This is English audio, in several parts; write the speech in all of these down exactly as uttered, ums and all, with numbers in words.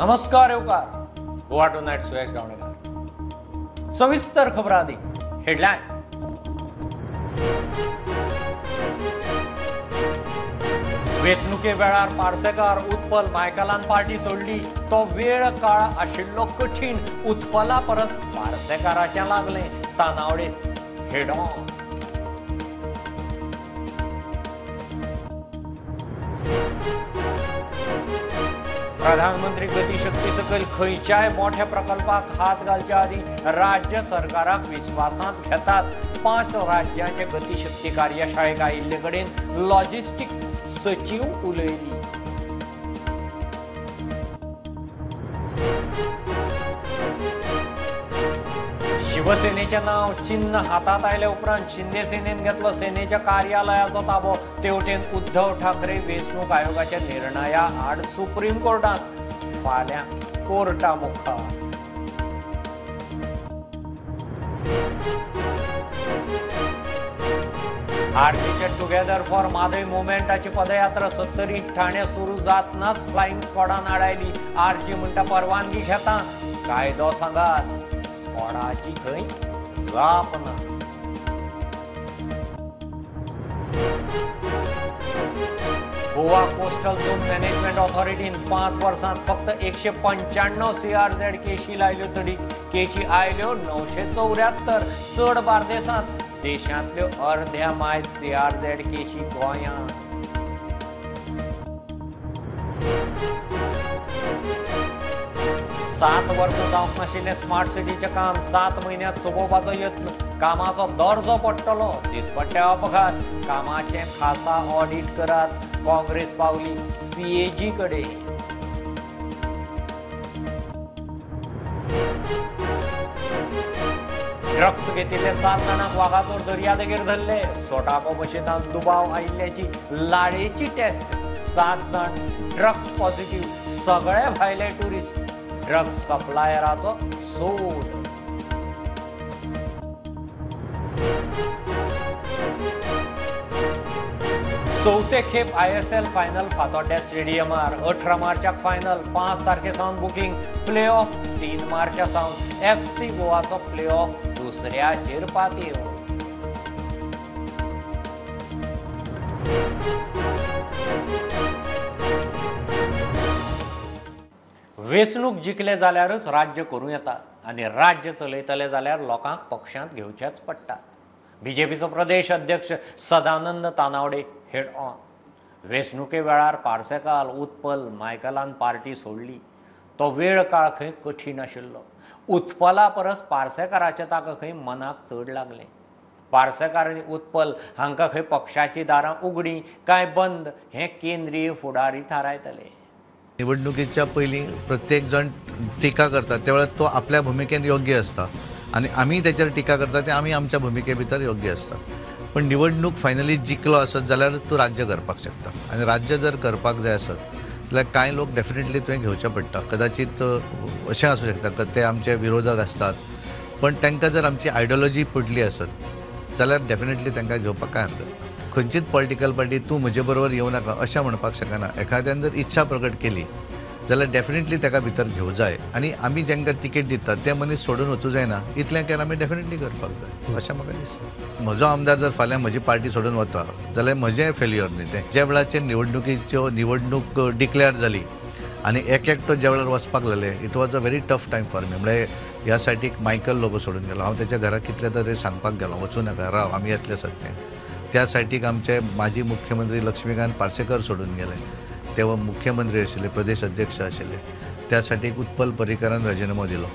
नमस्कार येवकार Goa tonight Suyash Gawdekar सविस्तर खबरादी हेडलाईन वेचणुके वेळार पार्सेकार उत्पल मायकलान पार्टी सोडली तो वेळ काळ आशिल्लो कठीण उत्पला परस पार्सेकाराच्या लागले तानावडे हेड ऑन प्रधानमंत्री गतीशक्ती सकल खंयच्याय मोठ्या प्रकल्पाक हात घालच्या आधी राज्य सरकाराक विश्वासांत घेतात पांच राज्यांचे गतीशक्ती कार्यशाळेक आयिल्ले कडेन लॉजिस्टिक्स सचिव उलयली शिवसेनेचे नाव चिन्ह हातात आयले उपरांत शिंदे सेनेन घेतलो सेनेच्या कार्यालयाचो ताबो तेवटेन उद्धव ठाकरे वेचणूक आयोगाच्या निर्णया आड सुप्रीम कोर्टात फाल्यां कोर्टा मुखार आरपीचे टुगेदर फॉर माधवी मुवमेंटाची पदयात्रा सत्तरी ठाणे सुरू जातनाच फ्लाइंग स्क्वॉडान आडायली आरजी म्हणटा परवानगी घेता कायदो सांगात स्क्वॉडाची खंय जाप ना गोवा कोस्टल झोन मॅनेजमेंट ऑथॉरिटीन पांच वर्सांत फक्त एकशे पंच्याण्णव सीआरझेड केशी लायल्यो तरी केशी आयल्यो नवशे चौऱ्याहत्तर चड बार्देसांत देशांतल्यो अर्ध्या मायज सीआरझेड केशी गोंयांत सात वर्सां जावंक नाशिल्लें स्मार्ट सिटीचें काम सात म्हयन्यांत सोंपोवपाचो यत्न कामाचो दर्जो पडटलो दिसपट्टे अपघात कामाचें खासा ऑडिट करात काँग्रेस पावली सीएजी कडेन ड्रग्स घेतिल्ले सात जाणांक वागातोर दर्या देगेर धरले सोटापो बशेतान दुबाव आयिल्ल्याची लाळेची टेस्ट सात जाण ड्रग्स पॉझिटिव्ह सगळे भायले टुरिस्ट ड्रग्स सप्लायराचो सोद चौथे खेप आयएसएल फायनल फातोड्ड्या स्टेडियमार अठरा मार्चाक फायनल पांच तारखे सावन बुकींग प्ले ऑफ तीन मार्चा सावन एफ सी गोवाचो प्ले ऑफ दुसऱ्या शिरपाती वेचणूक जिखले जाल्यारच राज्य करूं येता आनी राज्य चलयतले जाल्यार लोकांक पक्षांत घेवचेच पडटात बीजेपीचो प्रदेश अध्यक्ष सदानंद तानावडे हेड ऑन वेचणुके वेळार पार्सेकाल उत्पल मायकलान पार्टी सोडली तो वेळ काळ खंय कठीण आशिल्लो उत्पला परस पार्सेकाराचें ताका खंय मनाक चड लागलें पार्सेकार आनी उत्पल हांकां खंय पक्षाचीं दारां उगडीं काय बंद हें केंद्रीय फुडारी थारायतले निवडणुकेच्या पयलीं प्रत्येक जाण टिका करता त्या वेळार तो आपल्या भुमिकेन योग्य आसता आनी आमी तेचेर टिका करता ते आमी आमच्या भुमिके भितर योग्य आसता पण निवडणूक फायनली जिखलो आसत जाल्यार तूं राज्य करपाक शकता आनी राज्य जर करपाक जाय आसत जाल्यार कांय लोक डेफिनेटली तुवें घेवचें पडटा कदाचित अशें आसूं शकता ते आमचे विरोधक आसतात पण तांकां जर आमची आयडियोलॉजी पडली आसत जाल्यार डेफिनेटली तांकां घेवपाक काय हरकत खंयचीच पॉलिटिकल पार्टी तूं म्हजे बरोबर येवं नाका अशें म्हणपाक शकना एखाद्यान जर इच्छा प्रकट केली जाल्यार डेफिनेटली ताका भितर घेवं जाय आनी आमी जेंकां तिकेट दितात ते मनीस सोडून वचूं जायना इतलें केन्ना आमी डेफिनेटली करपाक जाय अशें म्हाका दिसता म्हजो आमदार जर फाल्यां म्हजी पार्टी सोडून वता जाल्यार म्हजें फेल्युअर न्ही तें ज्या वेळाचेर निवडणुकीच्यो निवडणूक डिक्लेअर जाली आनी एक एकटो ज्या वेळार वचपाक लागले it was a very tough time for me म्हणजे ह्या सायटीक मायकल लोबो सोडून गेलो हांव तेच्या घरा कितले तरी सांगपाक गेलो वचूं नाका राव आमी येतले सत्तें त्या सायटीक आमचे माजी मुख्यमंत्री लक्ष्मीकांत पार्सेकर सोडून गेले तेव्हा मुख्यमंत्री आशिल्ले प्रदेश अध्यक्ष आशिल्ले त्यासाठी उत्पल पर्रीकरान राजीनामो दिलो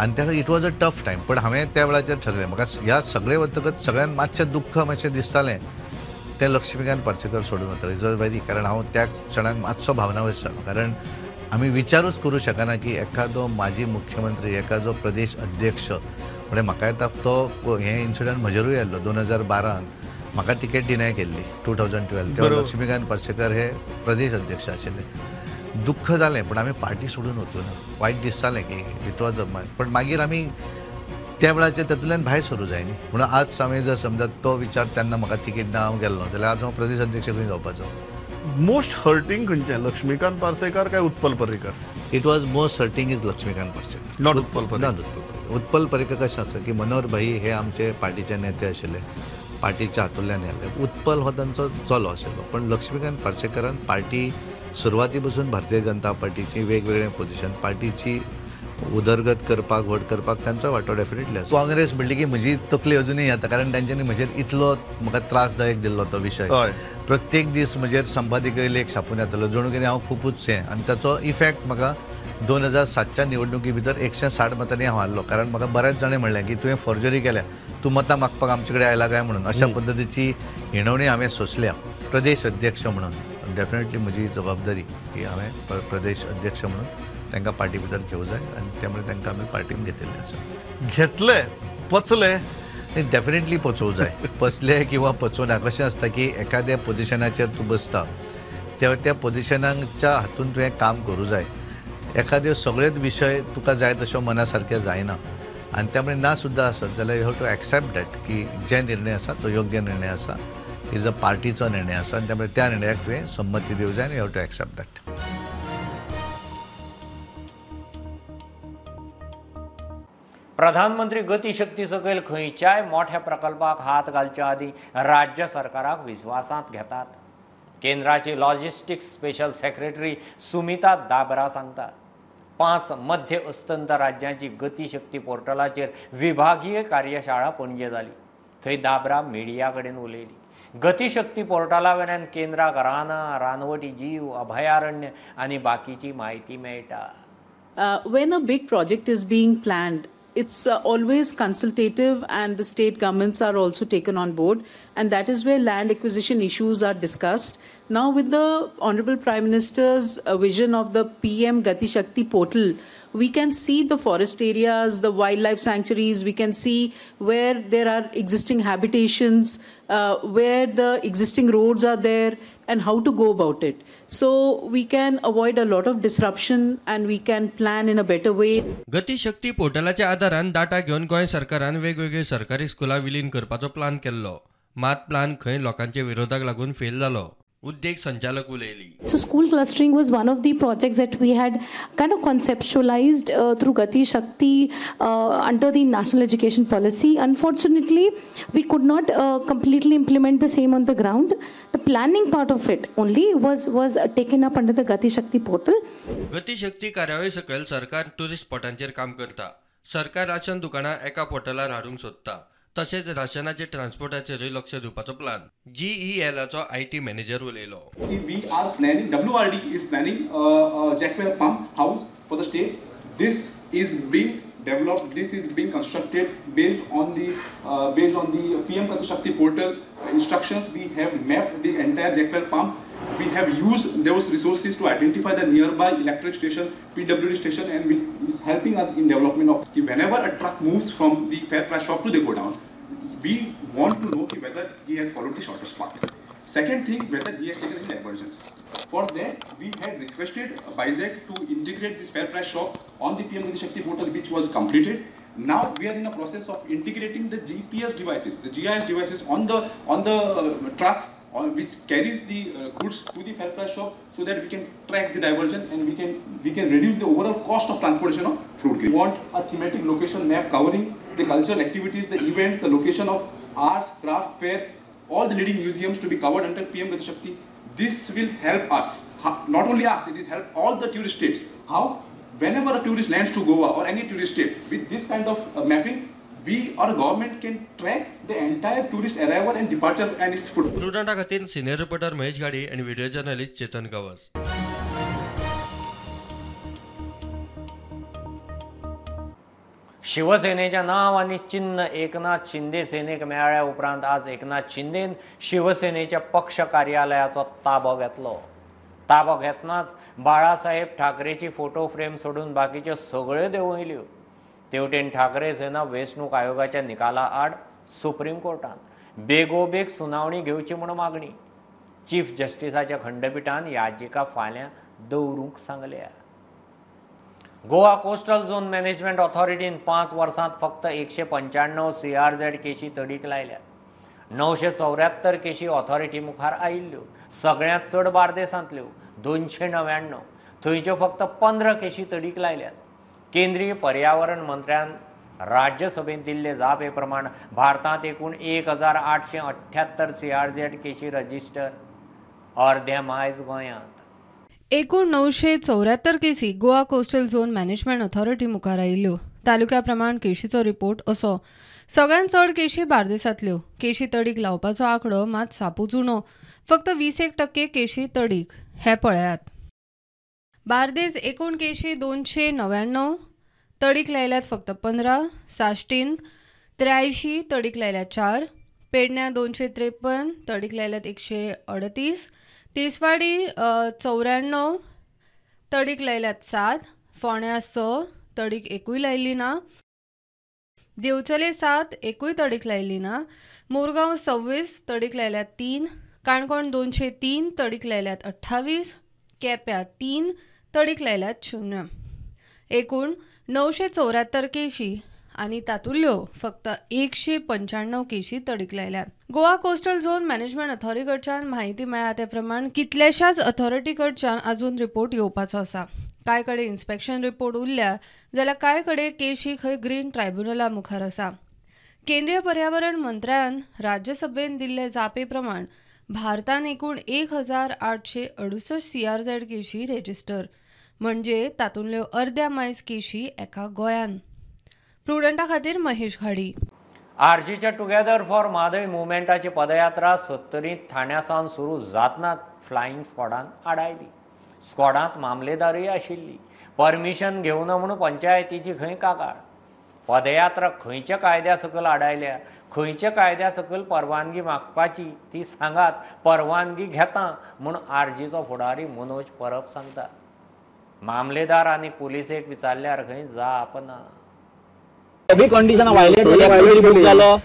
आनी तेका it was a tough time पण हांवें त्या वेळाचेर ठरलें म्हाका ह्या सगळे वतकच सगळ्यान मातशें दुख्ख मातशें दिसतालें तें लक्ष्मीकांत पार्सेकर सोडून वतलें इज व्हेरी कारण हांव त्या क्षणाक मातसो भावना आसलो कारण आमी विचारूच करूं शकना की एखादो माजी मुख्यमंत्री एखादो प्रदेश अध्यक्ष म्हणजे म्हाका येता तो हे इन्सिडंट म्हजेरूय आयिल्लो दोन हजार बारान म्हाका तिकेट डिनाय केल्ली टू थावजंड ट्वेल्व तेव्हा लक्ष्मीकांत पार्सेकर हे प्रदेश अध्यक्ष आशिल्ले दुख्ख जालें पण आमी पार्टी सोडून वचूं ना वायट दिसतालें की इट वॉज पण मागीर आमी त्या वेळाचेर तातूंतल्यान भायर सरूं जाय न्ही म्हणून आज हांवें जर समजा तो विचार तेन्ना म्हाका तिकेट ना हांव गेल्लो जाल्यार आज हांव प्रदेश अध्यक्ष खंय जावपाचो मोस्ट हर्टींग खंयचें लक्ष्मीकांत पार्सेकर काय Utpal Parrikar it was most certain is Lakshmikant Parshek. Not Utpal Parikar. Not Utpal Parikar. Utpal Parikar Shastra ki Manohar Bhai he amche partyche nete ashile. Partyche atulyan ele. Utpal ho tancho cholo ashilo. Pan Lakshmikant Parshekaran party survati pasun Bharatiya Janata Partychi vegvegle position partychi उदरगत करपाक vote करपाक त्यांचा वाटो definitely Congress म्हणली की म्हजी तकली अजूनही येता कारण त्यांच्यानी म्हजेर इतलो म्हाका त्रासदायक दिल्लो तो विषय प्रत्येक दीस म्हजेर संपादक लेख छापून येतालो जणू कितें हांव खूबच हें आनी ताचो इफेक्ट म्हाका दोन हजार सातच्या निवडणुकी भितर एकशे साठ मतांनी हांव हारलो कारण म्हाका बऱ्याच जाणें म्हणलें की तुवें फॉर्जरी केल्या तूं मतां मागपाक आमचे कडेन आयला काय म्हणून अशा पद्दतीची हिणवणी हांवें सोसल्या प्रदेश अध्यक्ष म्हणून डेफिनेटली म्हजी जबाबदारी की हांवें प्रदेश अध्यक्ष म्हणून त्यांना पार्टी भितर घेऊ जाय आणि त्यामुळे त्यांना आम्ही पार्टीन घेतलेले असं घेतले पचले डेफिनेटली पचवू जाय पचले किंवा पचवू ना कशें आसता की एखाद्या पोजिशनाचेर तूं बसता त्या त्या पोजिशनाच्या हातून तुवें काम करूं जाय एखाद्यो सगळेच विशय तुका जाय तश्यो मना सारके जायना आणि त्यामुळे ना सुद्दां आसत जाल्यार you have to accept that की जे निर्णय आसा तो योग्य निर्णय आसा इज अ पार्टीचो निर्णय आसा आणि त्यामुळे त्या निर्णयाक तुवें संमती दिवं जाय आनी you have to accept that प्रधानमंत्री गतीशक्ती सकयल खंयच्याय मोठ्या प्रकल्पाक हात घालच्या आदी राज्य सरकाराक विश्वासांत घेतात केंद्राची logistics special secretary Sumita Dabra सांगतात पांच मध्य अस्तंत राज्यांची गतीशक्ती पोर्टलाचेर विभागीय कार्यशाळा पणजे जाली थंय दाबरा मिडिया कडेन उलयली गतीशक्ती पोर्टला वयल्यान केंद्राक रानां रानवटी जीव अभयारण्य आनी बाकीची म्हायती मेळटा when a big project is being planned It's uh, always consultative and the state governments are also taken on board and that is where land acquisition issues are discussed. Now with the Honorable Prime Minister's uh, vision of the P M Gati Shakti portal, we can see the forest areas, the wildlife sanctuaries, we can see where there are existing habitations, uh, where the existing roads are there and how to go about it. So we can avoid a lot of disruption and we can plan in a better way. Gati Shakti portalacha aadaran data gyon Goy sarkaran vegvegli sarkari skula vilin karpacho plan kello. Mat plan khay lokanche virodak lagun fail zalo. So school clustering was one of the projects that we had kind of conceptualized uh, through Gati Shakti uh, under the National Education Policy. Unfortunately, we could not uh, completely implement the same on the ground. The planning part of it only was was uh, taken up under the Gati Shakti portal. Gati Shakti karyavi sakal sarkar tourist spotancher kaam karta. Sarkar rashan dukana eka portalar harung sotta. तसेच राशनाचे ट्रान्सपोर्टाचे लक्ष दिवपाचो plan जीईएलचा IT manager उलयलो की we are planning WRD is planning jackwell pump house for the state this is being developed this is being constructed based on the based on the PM Gati Shakti portal instructions we have mapped the entire Jackwell pump we have used those resources to identify the nearby electric station P W D station and it is helping us in development of whenever a truck moves from the fair price shop to the godown we want to know whether he has followed the shortest path second thing whether he has taken any diversions for that we had requested B I S A C to integrate this fair price shop on the P M Gati Shakti portal which was completed Now we are in a process of integrating the G P S devices, the G I S devices on the on the uh, trucks on which carries the uh, goods to the fair price shop, so that we can track the diversion and we can we can reduce the overall cost of transportation of fruit. We want a thematic location map covering the cultural activities, the events, the location of arts, craft fairs, all the leading museums to be covered under P M Gati Shakti. This will help us, not only us, it will help all the tourist states. How? Whenever a tourist lands to Goa or any tourist state, with this kind of uh, mapping, we or a government can track the entire tourist arrival and departure and its food. Prudanta Katin, senior reporter Mahesh Gadi and video journalist Chetan Gawas. शिवसेनेच्या नाव आणि चिन्ह Eknath Shinde Sinek मेळ्या उपरांत आज एकनाथ शिंदेन शिवसेनेच्या पक्ष कार्यालयाचा ताबा घेतला ताबा घेतनाच बाळासाहेब ठाकरेची फोटो फ्रेम सोडून बाकीच्यो सगळ्यो देंवयल्यो तेवटेन ठाकरे सेना वेंचणूक आयोगाच्या निकाला आड सुप्रीम कोर्टान बेगोबेग सुनावणी घेवची म्हूण मागणी चीफ जस्टिसाच्या खंडपीठान याचिका फाल्यां दवरूंक सांगल्या गोवा कोस्टल झोन मॅनेजमेंट ऑथॉरिटीन पांच वर्सांत फक्त एकशे पंच्याण्णव सीआरझेड केशी तडीक लायल्यात नौशे चौऱ्याहत्तर केशी ऑथॉरिटी मुखार आयिल्ल्यो सगळ्यांत चड बार्देसांतल्यो दोनशे नव्याण्णव थंयच्यो फक्त पंदरा केशी तडीक लायल्यात. केंद्रीय पर्यावरण मंत्र्यान राज्यसभेन दिल्ले जापे प्रमाण भारतात एकूण एक हजार आठशे अठ्ठ्यात्तर सीआरझेड केशी रजिस्टर, अर्ध्या मायज गोंयांत. एकूण नवशे चौऱ्यात्तर केसी Goa coastal zone management authority मुखार आयिल्ल्यो. तालुक्या प्रमाण केशीचो रिपोर्ट असो. सगळ्यांत चड केशी बार्देसांतल्यो. केशी तडीक लावपाचो आंकडो मात सापूच उणो, फक्त वीस एक टक्के केशी तडीक. हे पळयात, बार्देस एकूण केशी दोनशे नव्याण्णव तडीक लायल्यात फक्त पंदरा, साश्टीन त्र्यायंशी तडीक लायल्यात चार, पेडण्या दोनशे त्रेपन्न तडीक लायल्यात एकशे अडतीस, तिसवाडी चौऱ्याण्णव तडीक लायल्यात सात, फोण्या स तडीक एकूय लायिल्ली ना, देवचले सात एकूय तडीक लायिल्ली ना, मोरगांव सव्वीस तडीक लायल्यात तीन, काणकोण दोनशे तीन तडीक लायल्यात अठ्ठावीस, केप्यां तीन तडीक लायल्यात शून्य. एकूण नवशे चौऱ्यात्तर केशी आनी तातुल्यो फक्त एकशे पंच्याण्णव केशी तडीक लायल्यात. Goa coastal zone management authority कडच्यान माहिती मेळ्ळ्या ते प्रमाण कितल्याशाच ऑथॉरिटी कडच्यान अजून रिपोर्ट येवपाचो आसा. कांय कडेन इन्स्पेक्शन रिपोर्ट उरल्या जाल्यार कांय कडेन केशी खंय ग्रीन ट्रायब्युनला मुखार आसा. केंद्रीय पर्यावरण मंत्र्यान राज्यसभेन दिल्ले जापे प्रमाण भारतान एकूण एक हजार आठशे अडुसष्ट सीआरझेड केशी रेजिस्टर, म्हणजे तातूंतल्यो अर्ध्या मायज केशी एका गोंयान. प्रुडंटा खातीर महेश घाडी. आरजीच्या टुगेदर फॉर म्हादय मुवमेंटाची पदयात्रा सत्तरींत ठाण्यासान सुरू जातनात फ्लायिंग स्क्वॉडान आडायली. स्क्वॉडांत मामलेदारूय आशिल्ली. परमिशन घेवना म्हणून पंचायतीची खंय कागाळ. पदयात्रा खंयच्या कायद्या सकल आडायल्या, खंयच्या कायद्या सकल परवानगी मागपाची ती सांगात, परवानगी घेता म्हूण आरजीचो फुडारी मनोज परब सांगता. मामलेदार आनी पुलिसेक विचारल्यार खंय जाप ना. सभी कंडीशन वायलेट झालं.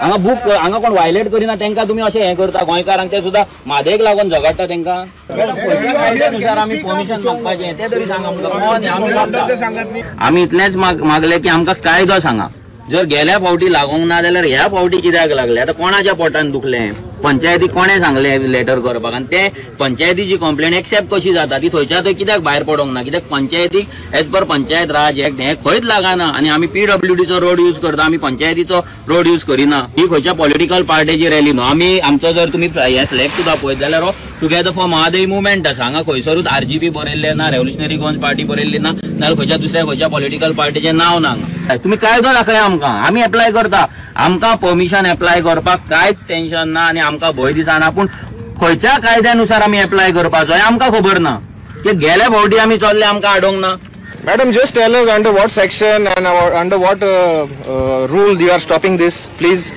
हांगा बुक हांगा कोण वायलेट करिना तेंका तुम्ही अशें हें करता. गोंयकारांक ते सुद्दां म्हादेक लागून झगडटा तेंका. कायद्यानुसार आमी परमिशन मागपाचें तें तरी सांग आमकां. आमी इतलेंच मागलें की आमकां कायदो सांगा. जर गेल्या फावटी लागूंक ना जाल्यार ह्या फावटी कित्याक लागलें? आतां कोणाच्या पोटान दुखलें? पंचायती कोणें सांगलें लेटर करपाक? आनी ते पंचायतीची कंप्लेन एक्सेप्ट कशी जाता? ती थंयच्या थंय कित्याक भायर पडोंक ना? कित्याक पंचायतीक एज पर पंचायत राज एक्ट हें खंयच लागना. आनी आमी पीडब्ल्यूडीचो रोड यूज करता, आमी पंचायतीचो रोड यूज करिना. ही खंयच्या पॉलिटिकल पार्टीची रॅली न्हू. आमी आमचो जर तुमी हे स्लॅब सुद्दां पळयत जाल्यार हो टुगेदर फॉर म्हादय मुवमेंट आसा. हांगा खंयसरूच आरजीपी बरयल्लें ना, रेव्होल्युशनरी गोंज पार्टी बरयल्ली ना, नाजाल्यार खंयच्या दुसऱ्या खंयच्या पॉलिटिकल पार्टीचें नांव ना. तुम्ही कायदो दाखयला आमकां. आमी एप्लाय करता. आमकां परमिशन एप्लाय करपाक कांयच टेंशन ना आनी आमकां भंय दिसना. पूण खंयच्या कायद्यानुसार आमी एप्लाय करपाचो हें आमकां खबर ना. की गेल्या फावटी आमी चल्ले आमकां आडोंक ना. Madam, just tell us under what section and under what rule you are stopping this please.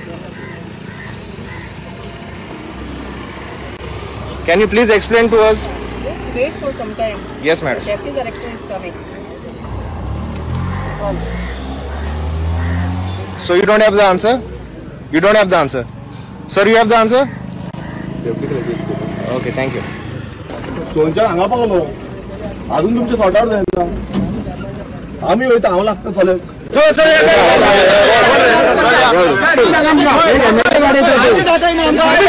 Can you please explain to us? Wait for some time. Yes madam. Deputy director is coming. So you don't have the answer? You don't have the answer? Sir, you have the answer? Okay, thank you. चोंचा हांगा पावलो. आजून तुमचे sort out जायना. आमी वयता, हांव लागता चले. चल चल येता. आजी दादा इन आमी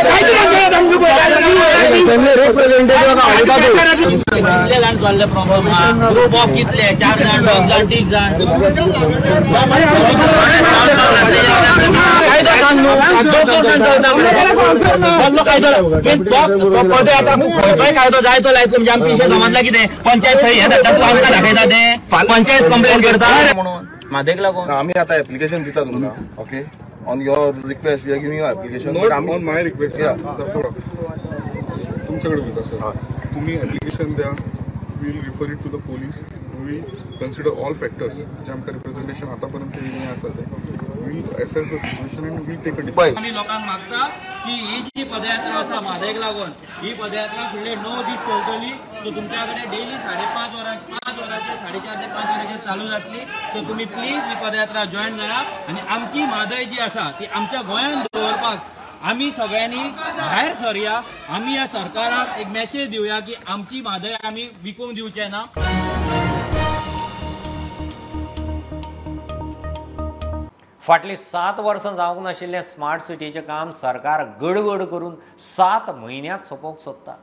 कायती दादा आमी फॅमिली रिप्रेझेंटेटिव्ह का आडीता कितले जाण चल्ले प्रॉब्लेम हा ग्रुप ऑफ कितले चार जाण दोन जाण तीन जाण आतापर्यंत assess the situation and we take a decision. आमी लोकांक मागता की ही जी पदयात्रा आसा म्हादेक लागून ही पदयात्रा फुडले णव दीस चलतली. सो तुमच्या कडेन डेली साडे पांच वरां पांच वरांचे साडे चार ते पांच वरांचेर चालू जातली. सो तुम्ही प्लीज ही पदयात्रा जॉईन करा आनी आमची म्हादय जी आसा ती आमच्या गोंयांत दवरपाक आमी सगळ्यांनी भायर सरया. आमी ह्या सरकाराक एक मॅसेज दिवया की आमची म्हादय आमी विकूंक दिवचे ना. फाटली सात वर्सां जावंक नाशिल्लें स्मार्ट सिटीचें काम सरकार गडगड करून सात म्हयन्यांत सोंपोवंक सोदता.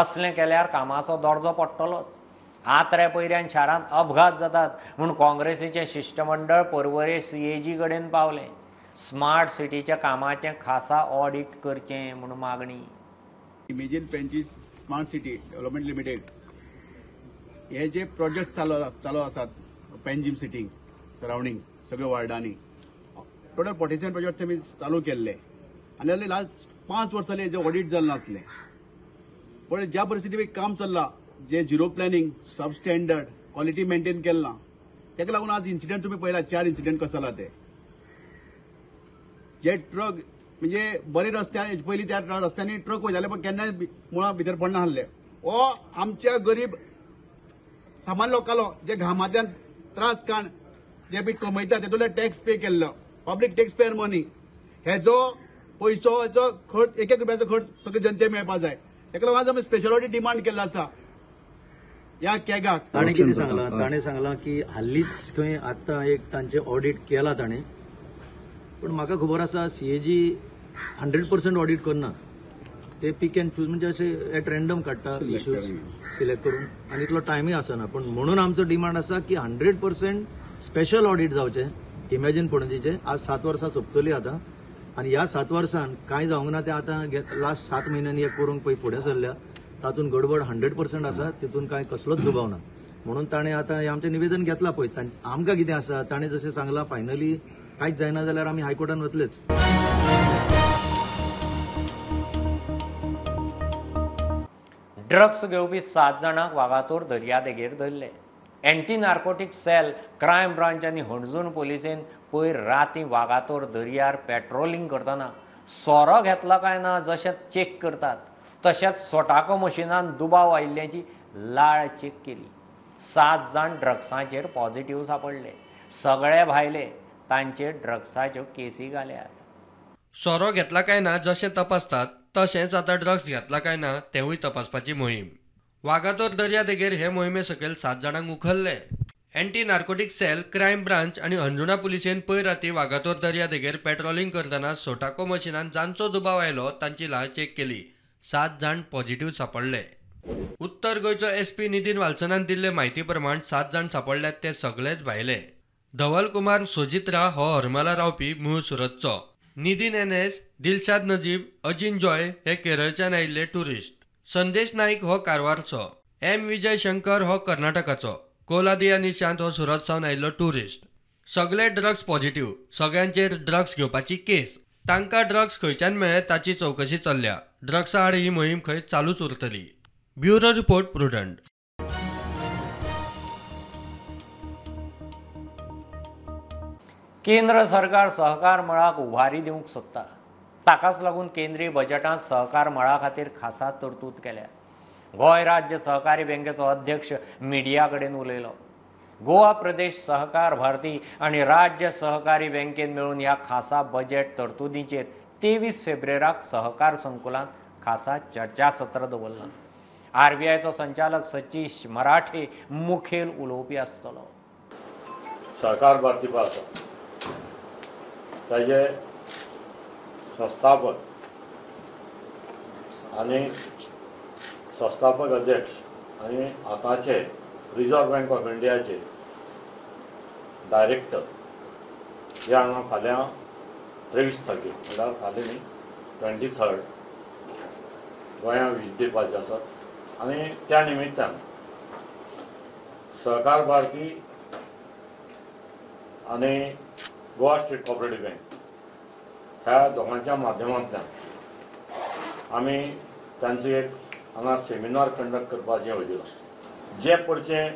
असलें केल्यार कामाचो दर्जो पडटलोच. आत्रे पयऱ्यान शारांत अपघात जातात म्हूण काँग्रेसीचें शिष्टमंडळ पर्वरे सीएजी कडेन पावलें. स्मार्ट सिटीच्या कामाचें खासा ऑडिट करचें म्हूण मागणी. इमेजीन पेंचीस स्मार्ट सिटी डेव्हलपमेंट लिमिटेड हे जे प्रोजेक्ट चालू चालू आसात पेंजीम सिटींग सरावंडींग सगळ्या वार्डांनी टोटल फोर्टी सेवन प्रोजेक्ट आमी चालू केल्ले आनी लास्ट पांच वर्सांनी हेजें ऑडिट जालें नासलें. पण ज्या परिस्थितीक काम चल्लां जे zero planning substandard quality maintain केला ताका लागून आज इन्सिडेंट तुम्ही पहिला चार इन्सिडेंट कसो जाला ते जे ट्रक म्हणजे बरे रस्त्यान पहिली त्या रस्त्यांनी ट्रक वयताले पण केन्नाय मुळा भितर पडना आसले. हो आमच्या गरीब सामान्य लोकांलो जे घामातल्यान त्रास काण जे बी कमयता तेतुले टॅक्स पे केल्लो पब्लीक टॅक्स पेयर मनी हेजो पैसोचो खर्च एक एक रुपयाचो खर्च सगळे जनतेक मेळपाक जाय. ताका लागून आज आमी स्पेशल ऑडिट डिमांड केल्लो आसा. या केगा ताणे कितें सांगलां ताणे सांगलां की हालींच खंय आतां एक तांचे ऑडिट केला ताणें. पण म्हाका खबर आसा सीएजी हंड्रेड पर्सेंट ऑडिट करना. ते पीक एंड चूज म्हणजे अशें एट रँडम काडटा इश्यूज सिलेक्ट करून आनी इतलो टायमूय आसना. पण म्हणून आमचो डिमांड आसा की हंड्रेड पर्सेंट स्पेशल ऑडिट जावचें इमेजीन पणजीचें. आज सात वर्सां सोंपतलीं आतां आनी ह्या सात वर्सान कांय जावंक ना. तें आतां लास्ट सात म्हयन्यांनी एक करूंक पळय फुडें सरल्या तातून गडबड हंड्रेड पर्सेंट आसा. तितून काय कसलोच दुबाव ना. म्हणून ताणें आतां हें आमचें निवेदन घेतलां पळय. आमकां कितें आसा ताणें जशें सांगलां फायनली कांयच जायना जाल्यार आमी हायकोर्टान वतलेच. ड्रग्स घेवपी सात जाणांक वागातोर दर्या देगेर धरले. Anti narcotic cell crime branch आनी हणजूण पुलिसेन पयर रातीं वागातोर दर्यार पेट्रोलिंग करतना सोरो घेतला काय ना जशें चॅक करतात तशेंच सोटाको मशिनान दुबाव आयिल्ल्याची लाळ चेक केली. सात जाण ड्रग्सांचेर पॉझिटिव्ह सापडले. सगळे भायले तांचेर ड्रग्साच्यो केसी घाल्यात. सोरो घेतला काय ना जशें तपासतात तशेंच आतां ड्रग्स घेतला काय ना तेवूय तपासपाची मोहीम. वागातोर दर्या देगेर हे मोहिमे सकयल सात जाणांक उखल्ले. Anti narcotic cell crime branch आनी अंजुणा पुलिसेन पयर राती वागातोर दर्या देगेर पेट्रोलिंग करतना सोटाको मशिनान जांचो दुबाव आयलो तांची लाळ चेक केली. सात जाण पॉझिटिव्ह सापडले. उत्तर गोयचो एसपी नितीन वालसनान दिल्ले म्हायती प्रमाण सात जाण सापडल्यात ते सगळेच भायले. धवल कुमार सोजित्रा हो हरमला रावपी मूळ सुरतचो. नितीन एन एस दिलशाद नजीब अजिन जॉय हे केरळच्यान आयिल्ले टुरिस्ट. संदेश नाईक हो कारवारचो. एम विजय शंकर हो कर्नाटकाचो. कोलादिया निशांत हो सुरत सावन आयिल्लो टुरिस्ट. सगळे ड्रग्स पॉझिटिव्ह. सगळ्यांचेर ड्रग्स घेवपाची केस. तांकां ड्रग्स खंयच्यान मेळ्ळे ताची चवकशी चल्ल्या. ड्रग्सा आड ही मोहीम खंय चालूच उरतली. Bureau report Prudent. केंद्र सरकार सहकार मळाक उभारी दिवंक सोदता. ताकाच लागून केंद्रीय बजेटांत सहकार मळा खातीर खासा तरतूद केल्या. गोंय राज्य सहकारी बँकेचो अध्यक्ष मिडिया कडेन उलयलो. गोवा प्रदेश सहकार भारती आनी राज्य सहकारी बँकेन मेळून ह्या खासा बजेट तरतुदींचेर तेवीस फेब्रुवाराक सहकार संकुलान खासा चर्चासत्र दवरलां. आरबीआयचो संचालक सतीश मराठे मुखेल उलोवपी आसतलो. सहकार भारती ताचे संस्थापक आनी संस्थापक अध्यक्ष आनी आतांचे रिजर्व बँक ऑफ इंडियाचे डायरेक्टर हे हांगा फाल्यां तेवीस तारखे म्हणल्यार फाल्यां न्ही ट्वेंटी थर्ड गोंया व्हीट दिवपाचें आसा. आनी त्या निमित्तान सहकार भारती आनी गोवा स्टेट कॉपरेटिव्ह बँक ह्या दोगांच्या माध्यमांतल्यान आमी तांचो एक हांगा सेमिनार कंडक्ट करपाचें योजिलां. जे पडचें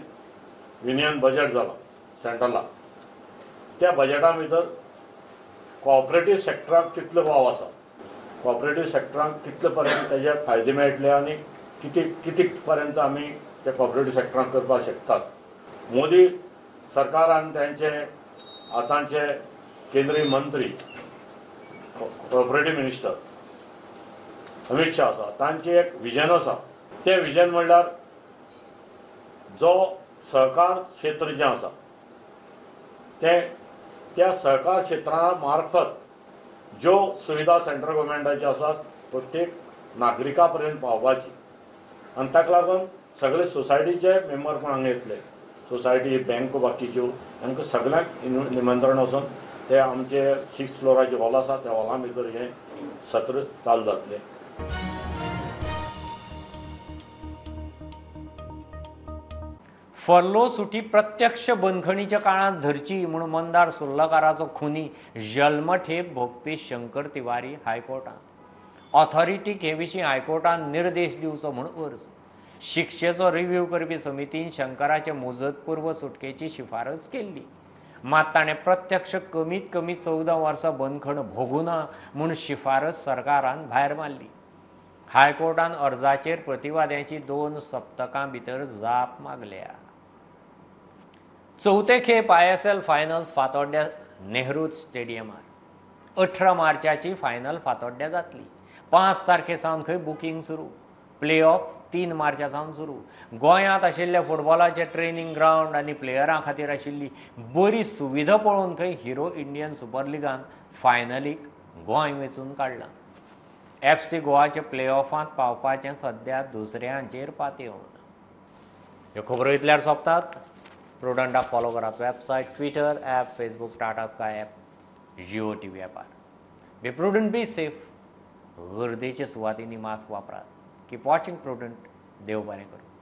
युनियन बजेट जालां सेंट्रला त्या बजेटा भितर कॉपरेटीव सेक्टराक कितलो वाव आसा कॉपरेटीव सेक्टराक कितले पर्यंत ताजे फायदे मेळटले आनी किती किती पर्यंत आमी त्या कॉपरेटीव सेक्टराक करपाक शकतात. मोदी सरकारान तांचे आतांचे केंद्रीय मंत्री कॉपरेटीव मिनिस्टर अमित शाह आसा तांचें एक विजन आसा. तें विजन म्हणल्यार जो सहकार क्षेत्र जे आसा ते त्या सहकार क्षेत्रा मार्फत ज्यो सुविधा सेंट्रल गव्हर्मेंटाच्यो आसात प्रत्येक नागरिका पर्यंत पावपाची आनी ताका लागून सगळे सोसायटीचे मेंबर पण हांगा येतले सोसायटी बँको बाकीच्यो आमकां सगळ्यांक निमंत्रण वचून ते आमचे सिक्स्थ फ्लोराचे हॉल आसा त्या हॉला भितर हे सत्र चालू जातले। फर्लो सुटी प्रत्यक्ष बंदखणीच्या काळात धरची म्हणून मंदार सुर्लकाराचो खुनी जल्मठेप भोगपी शंकर तिवारी हायकोर्टांत ऑथॉरिटी हे विशीं हायकोर्टान निर्देश दिवचो म्हणून अर्ज। शिक्षेचो रिव्ह्यू करपी समितीन शंकराचे मुजतपूर्व सुटकेची शिफारस केल्ली मात ताणें प्रत्यक्ष कमीत कमी चवदा वर्सां बंदखण भोगूं ना म्हूण शिफारस सरकारान भायर मारली। हायकोर्टान अर्जाचेर प्रतिवाद्यांची दोन सप्तकां भितर जाप मागल्या। चवथे खेप आय एस एल फायनल्स फातोड्ड्या नेहरू स्टेडियमार अठरा मार्चाची फायनल फातोड्ड्या जातली। पांच तारखे सावन खंय बुकींग सुरू प्ले ऑफ तीन मार्चा सावन सुरू। गोंयांत आशिल्ल्या फुटबॉलाचे ट्रेनिंग ग्रावंड आनी प्लेयरां खातीर आशिल्ली बरी सुविधा पळोवन खंय हिरो इंडियन सुपर लिगान फायनलीक गोंय वेचून काडलां। एफ सी गोवाचे प्ले ऑफांत पावपाचें सद्या दुसऱ्यांचेर पातयेवन ह्यो खबरो इतल्यार सोंपतात। प्रुडंटाक फॉलो करात website Twitter app Facebook Tata Sky app Jio T V ॲपार। बी प्रुडंट बी सेफ गर्देचे सुवातीनी मास्क वापरात। Keep watching Prudent. देव बरें करूं।